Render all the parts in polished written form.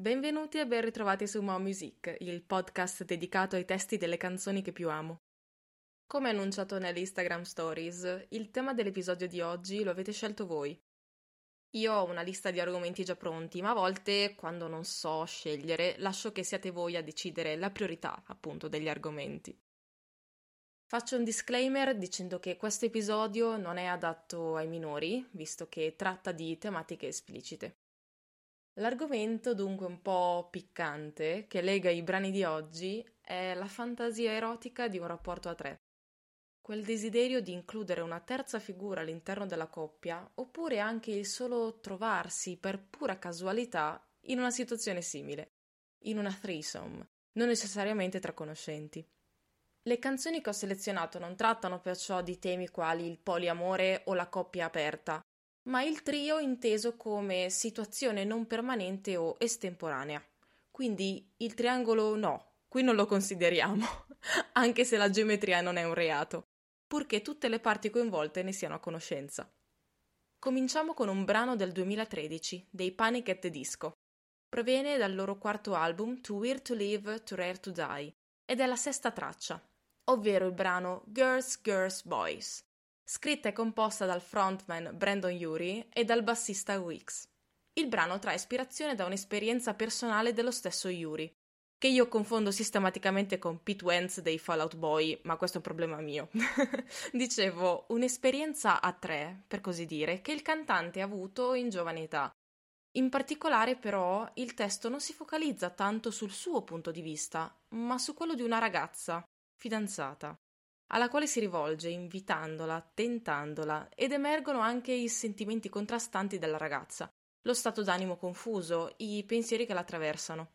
Benvenuti e ben ritrovati su Mo Music, il podcast dedicato ai testi delle canzoni che più amo. Come annunciato nelle Instagram Stories, il tema dell'episodio di oggi lo avete scelto voi. Io ho una lista di argomenti già pronti, ma a volte, quando non so scegliere, lascio che siate voi a decidere la priorità, appunto, degli argomenti. Faccio un disclaimer dicendo che questo episodio non è adatto ai minori, visto che tratta di tematiche esplicite. L'argomento, dunque un po' piccante, che lega i brani di oggi è la fantasia erotica di un rapporto a tre. Quel desiderio di includere una terza figura all'interno della coppia, oppure anche il solo trovarsi per pura casualità in una situazione simile, in una threesome, non necessariamente tra conoscenti. Le canzoni che ho selezionato non trattano perciò di temi quali il poliamore o la coppia aperta, ma il trio inteso come situazione non permanente o estemporanea. Quindi il triangolo no, qui non lo consideriamo, anche se la geometria non è un reato, purché tutte le parti coinvolte ne siano a conoscenza. Cominciamo con un brano del 2013, dei Panic! At The Disco. Proviene dal loro quarto album Too Weird to Live, Too Rare to Die ed è la sesta traccia, ovvero il brano Girls, Girls, Boys. Scritta e composta dal frontman Brendon Urie e dal bassista Wicks. Il brano trae ispirazione da un'esperienza personale dello stesso Urie, che io confondo sistematicamente con Pete Wentz dei Fall Out Boy, ma questo è un problema mio. Dicevo, un'esperienza a tre, per così dire, che il cantante ha avuto in giovane età. In particolare, però, il testo non si focalizza tanto sul suo punto di vista, ma su quello di una ragazza, fidanzata, alla quale si rivolge invitandola, tentandola, ed emergono anche i sentimenti contrastanti della ragazza, lo stato d'animo confuso, i pensieri che la attraversano.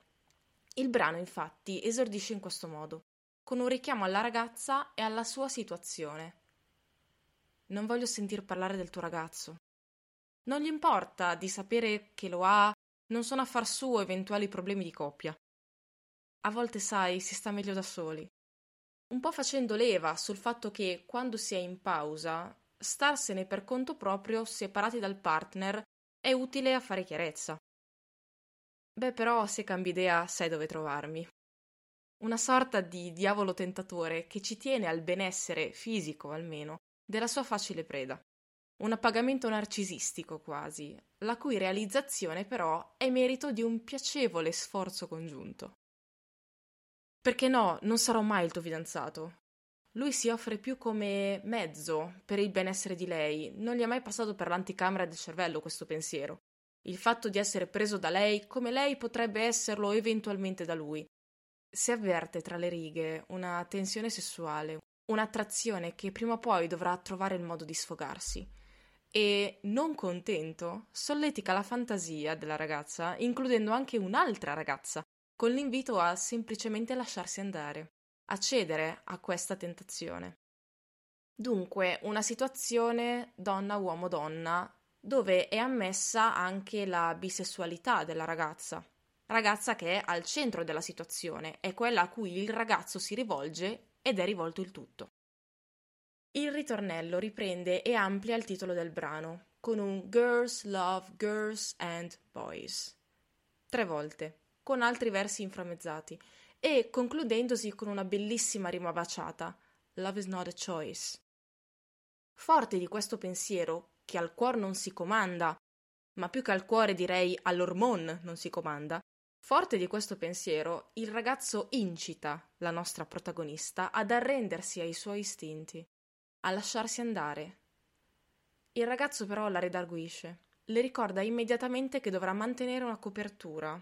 Il brano, infatti, esordisce in questo modo, con un richiamo alla ragazza e alla sua situazione. Non voglio sentir parlare del tuo ragazzo. Non gli importa di sapere che lo ha, non sono affar suo eventuali problemi di coppia. A volte, sai, si sta meglio da soli. Un po' facendo leva sul fatto che, quando si è in pausa, starsene per conto proprio, separati dal partner, è utile a fare chiarezza. Beh, però, se cambi idea, sai dove trovarmi. Una sorta di diavolo tentatore che ci tiene al benessere, fisico almeno, della sua facile preda. Un appagamento narcisistico quasi, la cui realizzazione però è merito di un piacevole sforzo congiunto. Perché no, non sarò mai il tuo fidanzato. Lui si offre più come mezzo per il benessere di lei, non gli è mai passato per l'anticamera del cervello questo pensiero. Il fatto di essere preso da lei come lei potrebbe esserlo eventualmente da lui. Si avverte tra le righe una tensione sessuale, un'attrazione che prima o poi dovrà trovare il modo di sfogarsi. E, non contento, solletica la fantasia della ragazza, includendo anche un'altra ragazza, con l'invito a semplicemente lasciarsi andare, a cedere a questa tentazione. Dunque, una situazione donna-uomo-donna, dove è ammessa anche la bisessualità della ragazza. Ragazza che è al centro della situazione, è quella a cui il ragazzo si rivolge ed è rivolto il tutto. Il ritornello riprende e amplia il titolo del brano, con un Girls Love Girls and Boys. 3 volte. Con altri versi inframmezzati, e concludendosi con una bellissima rima baciata, Love is not a choice. Forte di questo pensiero, che al cuor non si comanda, ma più che al cuore direi all'ormon non si comanda, forte di questo pensiero, il ragazzo incita la nostra protagonista ad arrendersi ai suoi istinti, a lasciarsi andare. Il ragazzo però la redarguisce, le ricorda immediatamente che dovrà mantenere una copertura,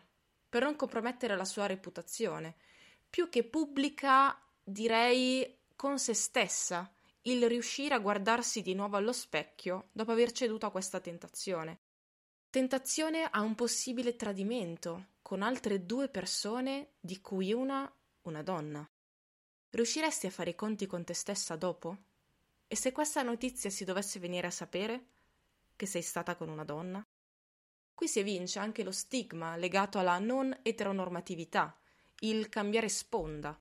per non compromettere la sua reputazione, più che pubblica, direi, con se stessa, il riuscire a guardarsi di nuovo allo specchio dopo aver ceduto a questa tentazione. Tentazione a un possibile tradimento, con altre 2 persone, di cui una donna. Riusciresti a fare i conti con te stessa dopo? E se questa notizia si dovesse venire a sapere, che sei stata con una donna? Qui si evince anche lo stigma legato alla non eteronormatività, il cambiare sponda,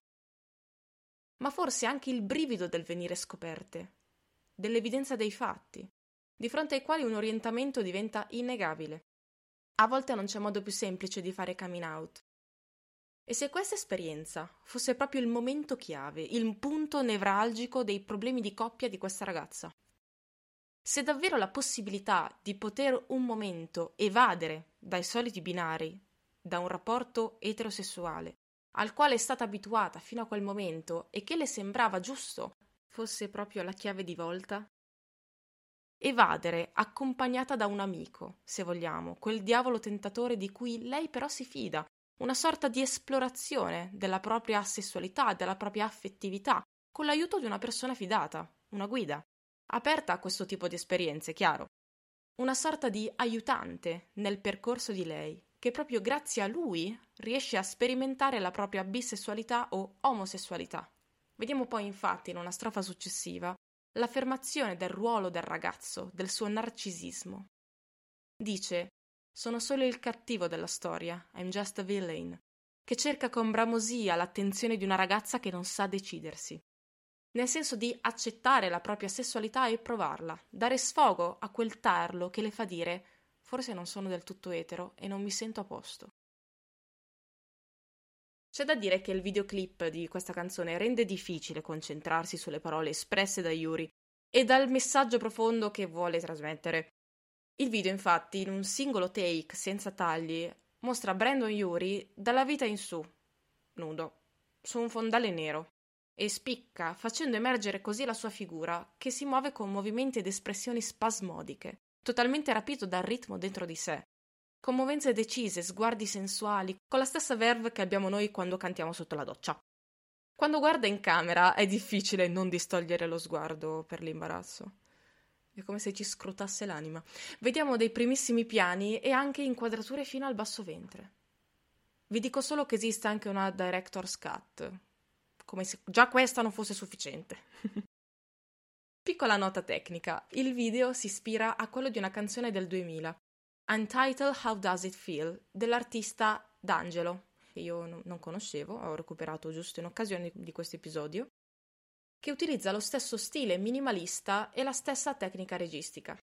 ma forse anche il brivido del venire scoperte, dell'evidenza dei fatti, di fronte ai quali un orientamento diventa innegabile. A volte non c'è modo più semplice di fare coming out. E se questa esperienza fosse proprio il momento chiave, il punto nevralgico dei problemi di coppia di questa ragazza? Se davvero la possibilità di poter un momento evadere dai soliti binari, da un rapporto eterosessuale, al quale è stata abituata fino a quel momento e che le sembrava giusto, fosse proprio la chiave di volta? Evadere accompagnata da un amico, se vogliamo, quel diavolo tentatore di cui lei però si fida, una sorta di esplorazione della propria sessualità, della propria affettività, con l'aiuto di una persona fidata, una guida, aperta a questo tipo di esperienze, chiaro. Una sorta di aiutante nel percorso di lei, che proprio grazie a lui riesce a sperimentare la propria bisessualità o omosessualità. Vediamo poi infatti in una strofa successiva l'affermazione del ruolo del ragazzo, del suo narcisismo. Dice: «Sono solo il cattivo della storia, I'm just a villain», che cerca con bramosia l'attenzione di una ragazza che non sa decidersi. Nel senso di accettare la propria sessualità e provarla, dare sfogo a quel tarlo che le fa dire: forse non sono del tutto etero e non mi sento a posto. C'è da dire che il videoclip di questa canzone rende difficile concentrarsi sulle parole espresse da Urie e dal messaggio profondo che vuole trasmettere. Il video, infatti, in un singolo take senza tagli, mostra Brendon Urie dalla vita in su, nudo, su un fondale nero, e spicca, facendo emergere così la sua figura, che si muove con movimenti ed espressioni spasmodiche, totalmente rapito dal ritmo dentro di sé. Commovenze decise, sguardi sensuali, con la stessa verve che abbiamo noi quando cantiamo sotto la doccia. Quando guarda in camera è difficile non distogliere lo sguardo per l'imbarazzo. È come se ci scrutasse l'anima. Vediamo dei primissimi piani e anche inquadrature fino al basso ventre. Vi dico solo che esiste anche una director's cut, come se già questa non fosse sufficiente. Piccola nota tecnica, il video si ispira a quello di una canzone del 2000, Untitled How Does It Feel, dell'artista D'Angelo, che io non conoscevo, ho recuperato giusto in occasione di questo episodio, che utilizza lo stesso stile minimalista e la stessa tecnica registica.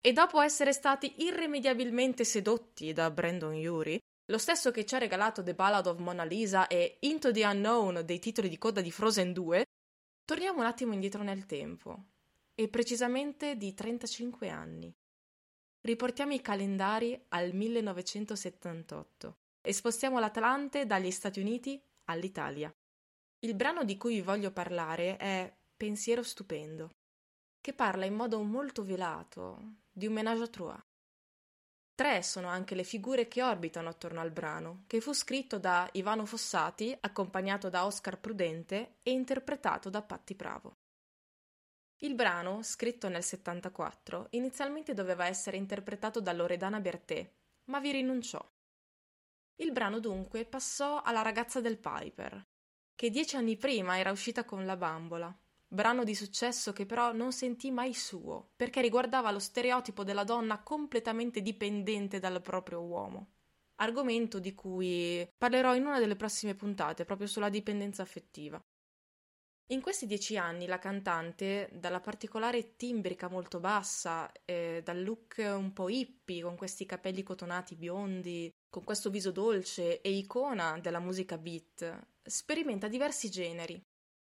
E dopo essere stati irrimediabilmente sedotti da Brendon Urie, lo stesso che ci ha regalato The Ballad of Mona Lisa e Into the Unknown, dei titoli di coda di Frozen 2, torniamo un attimo indietro nel tempo, e precisamente di 35 anni. Riportiamo i calendari al 1978 e spostiamo l'Atlante dagli Stati Uniti all'Italia. Il brano di cui vi voglio parlare è Pensiero stupendo, che parla in modo molto velato di un ménage à trois. Tre sono anche le figure che orbitano attorno al brano, che fu scritto da Ivano Fossati, accompagnato da Oscar Prudente e interpretato da Patty Pravo. Il brano, scritto nel 74, inizialmente doveva essere interpretato da Loredana Bertè, ma vi rinunciò. Il brano dunque passò alla ragazza del Piper, che 10 anni prima era uscita con La Bambola, brano di successo che però non sentì mai suo, perché riguardava lo stereotipo della donna completamente dipendente dal proprio uomo, argomento di cui parlerò in una delle prossime puntate, proprio sulla dipendenza affettiva. In questi 10 anni la cantante, dalla particolare timbrica molto bassa, dal look un po' hippie, con questi capelli cotonati biondi, con questo viso dolce e icona della musica beat, sperimenta diversi generi,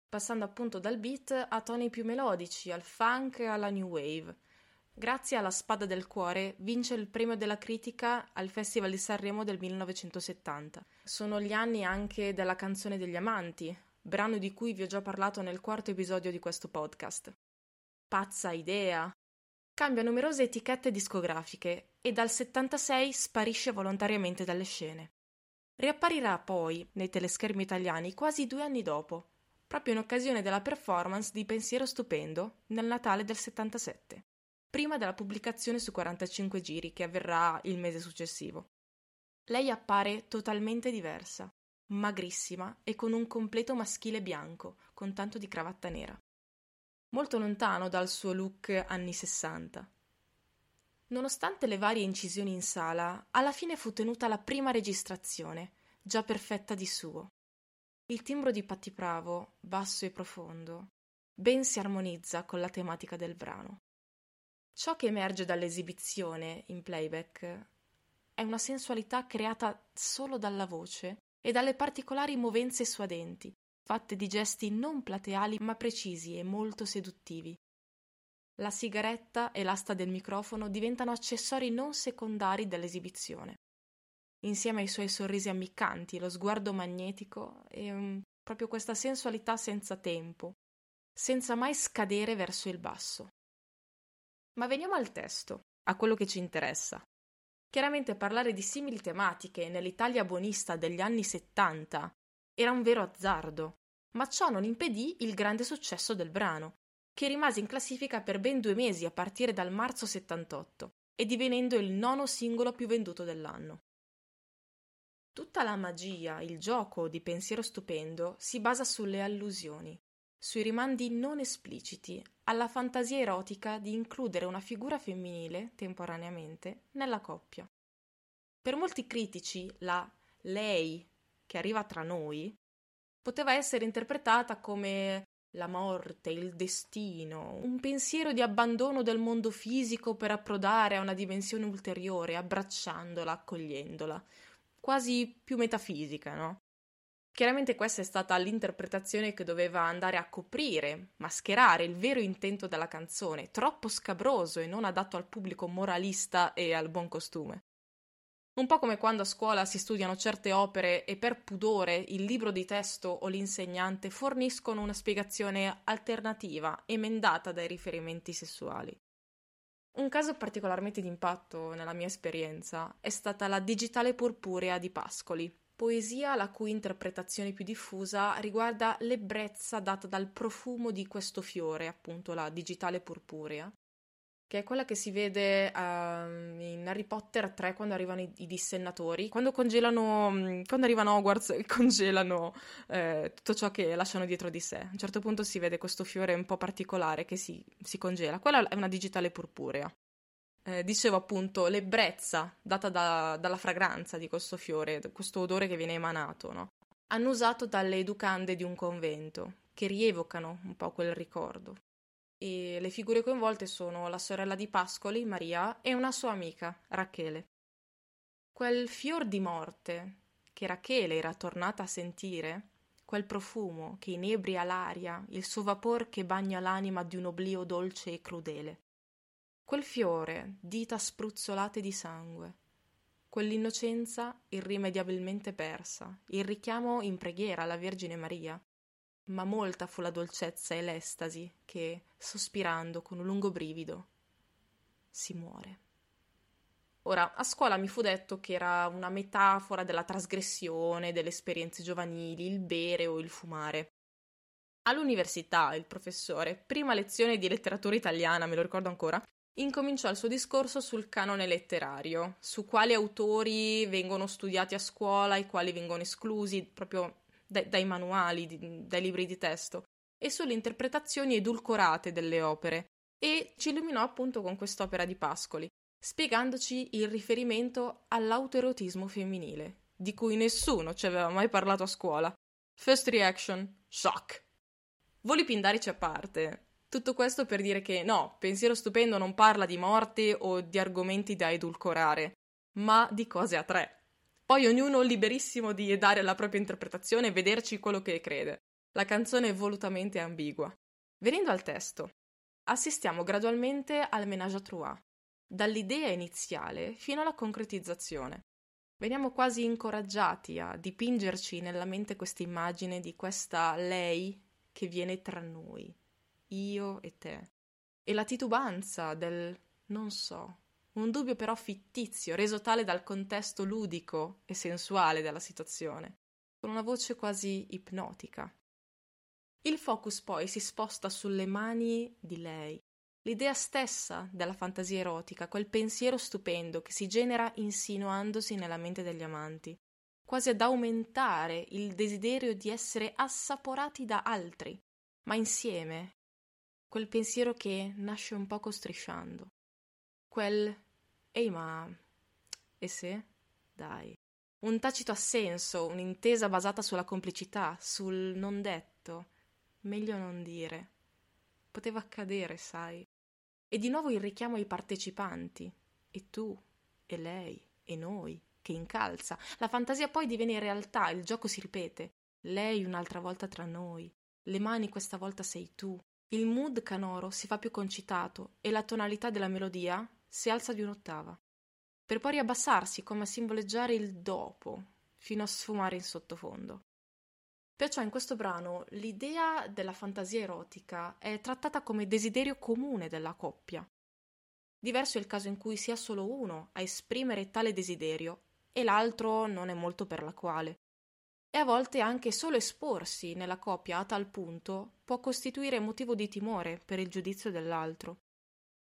passando appunto dal beat a toni più melodici, al funk e alla new wave. Grazie alla Spada del Cuore vince il premio della critica al Festival di Sanremo del 1970. Sono gli anni anche della Canzone degli Amanti, brano di cui vi ho già parlato nel 4° episodio di questo podcast. Pazza idea! Cambia numerose etichette discografiche e dal 76 sparisce volontariamente dalle scene. Riapparirà poi nei teleschermi italiani quasi 2 anni dopo, proprio in occasione della performance di Pensiero stupendo nel Natale del 77, prima della pubblicazione su 45 giri che avverrà il mese successivo. Lei appare totalmente diversa, magrissima e con un completo maschile bianco, con tanto di cravatta nera, molto lontano dal suo look anni 60. Nonostante le varie incisioni in sala, alla fine fu tenuta la prima registrazione, già perfetta di suo. Il timbro di Patty Pravo, basso e profondo, ben si armonizza con la tematica del brano. Ciò che emerge dall'esibizione in playback è una sensualità creata solo dalla voce e dalle particolari movenze suadenti, fatte di gesti non plateali ma precisi e molto seduttivi. La sigaretta e l'asta del microfono diventano accessori non secondari dell'esibizione. Insieme ai suoi sorrisi ammiccanti, lo sguardo magnetico e proprio questa sensualità senza tempo, senza mai scadere verso il basso. Ma veniamo al testo, a quello che ci interessa. Chiaramente parlare di simili tematiche nell'Italia buonista degli anni 70 era un vero azzardo, ma ciò non impedì il grande successo del brano, che rimase in classifica per ben 2 mesi a partire dal marzo 78 e divenendo il 9° singolo più venduto dell'anno. Tutta la magia, il gioco di Pensiero stupendo si basa sulle allusioni, sui rimandi non espliciti, alla fantasia erotica di includere una figura femminile, temporaneamente, nella coppia. Per molti critici, la lei che arriva tra noi poteva essere interpretata come la morte, il destino, un pensiero di abbandono del mondo fisico per approdare a una dimensione ulteriore, abbracciandola, accogliendola, quasi più metafisica, no? Chiaramente questa è stata l'interpretazione che doveva andare a coprire, mascherare il vero intento della canzone, troppo scabroso e non adatto al pubblico moralista e al buon costume. Un po' come quando a scuola si studiano certe opere e per pudore il libro di testo o l'insegnante forniscono una spiegazione alternativa, emendata dai riferimenti sessuali. Un caso particolarmente d'impatto nella mia esperienza è stata la digitale purpurea di Pascoli, poesia la cui interpretazione più diffusa riguarda l'ebbrezza data dal profumo di questo fiore, appunto la digitale purpurea, che è quella che si vede in Harry Potter 3 quando arrivano i dissennatori, quando arrivano a Hogwarts e congelano tutto ciò che lasciano dietro di sé. A un certo punto si vede questo fiore un po' particolare che si congela, quella è una digitale purpurea. Dicevo appunto l'ebbrezza data dalla fragranza di questo fiore, questo odore che viene emanato, no? Annusato dalle educande di un convento, che rievocano un po' quel ricordo. E le figure coinvolte sono la sorella di Pascoli, Maria, e una sua amica, Rachele. Quel fior di morte che Rachele era tornata a sentire, quel profumo che inebria l'aria, il suo vapor che bagna l'anima di un oblio dolce e crudele. Quel fiore, dita spruzzolate di sangue, quell'innocenza irrimediabilmente persa, il richiamo in preghiera alla Vergine Maria, ma molta fu la dolcezza e l'estasi che, sospirando con un lungo brivido, si muore. Ora, a scuola mi fu detto che era una metafora della trasgressione, delle esperienze giovanili, il bere o il fumare. All'università il professore, prima lezione di letteratura italiana, me lo ricordo ancora, incominciò il suo discorso sul canone letterario, su quali autori vengono studiati a scuola e quali vengono esclusi proprio dai manuali, dai libri di testo, e sulle interpretazioni edulcorate delle opere, e ci illuminò appunto con quest'opera di Pascoli, spiegandoci il riferimento all'autoerotismo femminile, di cui nessuno ci aveva mai parlato a scuola. First reaction, shock. Voli pindarici a parte. Tutto questo per dire che no, Pensiero stupendo non parla di morte o di argomenti da edulcorare, ma di cose a tre. Poi ognuno liberissimo di dare la propria interpretazione e vederci quello che crede. La canzone è volutamente ambigua. Venendo al testo, assistiamo gradualmente al ménage à trois, dall'idea iniziale fino alla concretizzazione. Veniamo quasi incoraggiati a dipingerci nella mente questa immagine di questa lei che viene tra noi. Io e te. E la titubanza del non so, un dubbio però fittizio, reso tale dal contesto ludico e sensuale della situazione, con una voce quasi ipnotica. Il focus poi si sposta sulle mani di lei, l'idea stessa della fantasia erotica, quel pensiero stupendo che si genera insinuandosi nella mente degli amanti, quasi ad aumentare il desiderio di essere assaporati da altri, ma insieme. Quel pensiero che nasce un poco strisciando. Quel «Ehi ma... e se? Dai». Un tacito assenso, un'intesa basata sulla complicità, sul non detto. Meglio non dire. Poteva accadere, sai. E di nuovo il richiamo ai partecipanti. E tu, e lei, e noi, che incalza. La fantasia poi diviene realtà, il gioco si ripete. Lei un'altra volta tra noi. Le mani questa volta sei tu. Il mood canoro si fa più concitato e la tonalità della melodia si alza di un'ottava, per poi riabbassarsi come a simboleggiare il dopo, fino a sfumare in sottofondo. Perciò in questo brano l'idea della fantasia erotica è trattata come desiderio comune della coppia. Diverso è il caso in cui sia solo uno a esprimere tale desiderio e l'altro non è molto per la quale. E a volte anche solo esporsi nella coppia a tal punto può costituire motivo di timore per il giudizio dell'altro.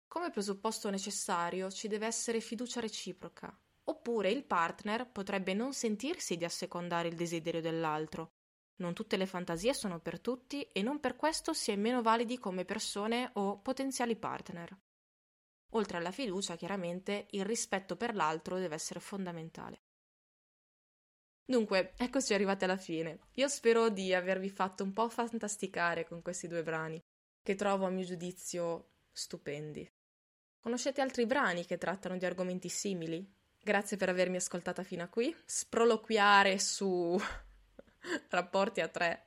Come presupposto necessario ci deve essere fiducia reciproca, oppure il partner potrebbe non sentirsi di assecondare il desiderio dell'altro. Non tutte le fantasie sono per tutti e non per questo si è meno validi come persone o potenziali partner. Oltre alla fiducia, chiaramente, il rispetto per l'altro deve essere fondamentale. Dunque, eccoci arrivati alla fine. Io spero di avervi fatto un po' fantasticare con questi due brani, che trovo a mio giudizio stupendi. Conoscete altri brani che trattano di argomenti simili? Grazie per avermi ascoltata fino a qui. Sproloquiare su... rapporti a tre.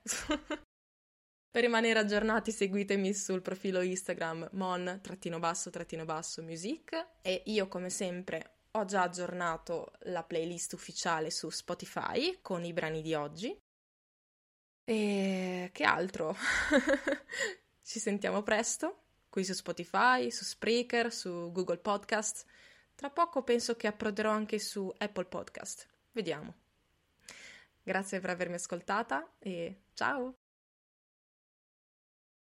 Per rimanere aggiornati seguitemi sul profilo Instagram mon_music e io come sempre ho già aggiornato la playlist ufficiale su Spotify con i brani di oggi. E che altro? Ci sentiamo presto qui su Spotify, su Spreaker, su Google Podcast. Tra poco penso che approderò anche su Apple Podcast. Vediamo. Grazie per avermi ascoltata e ciao!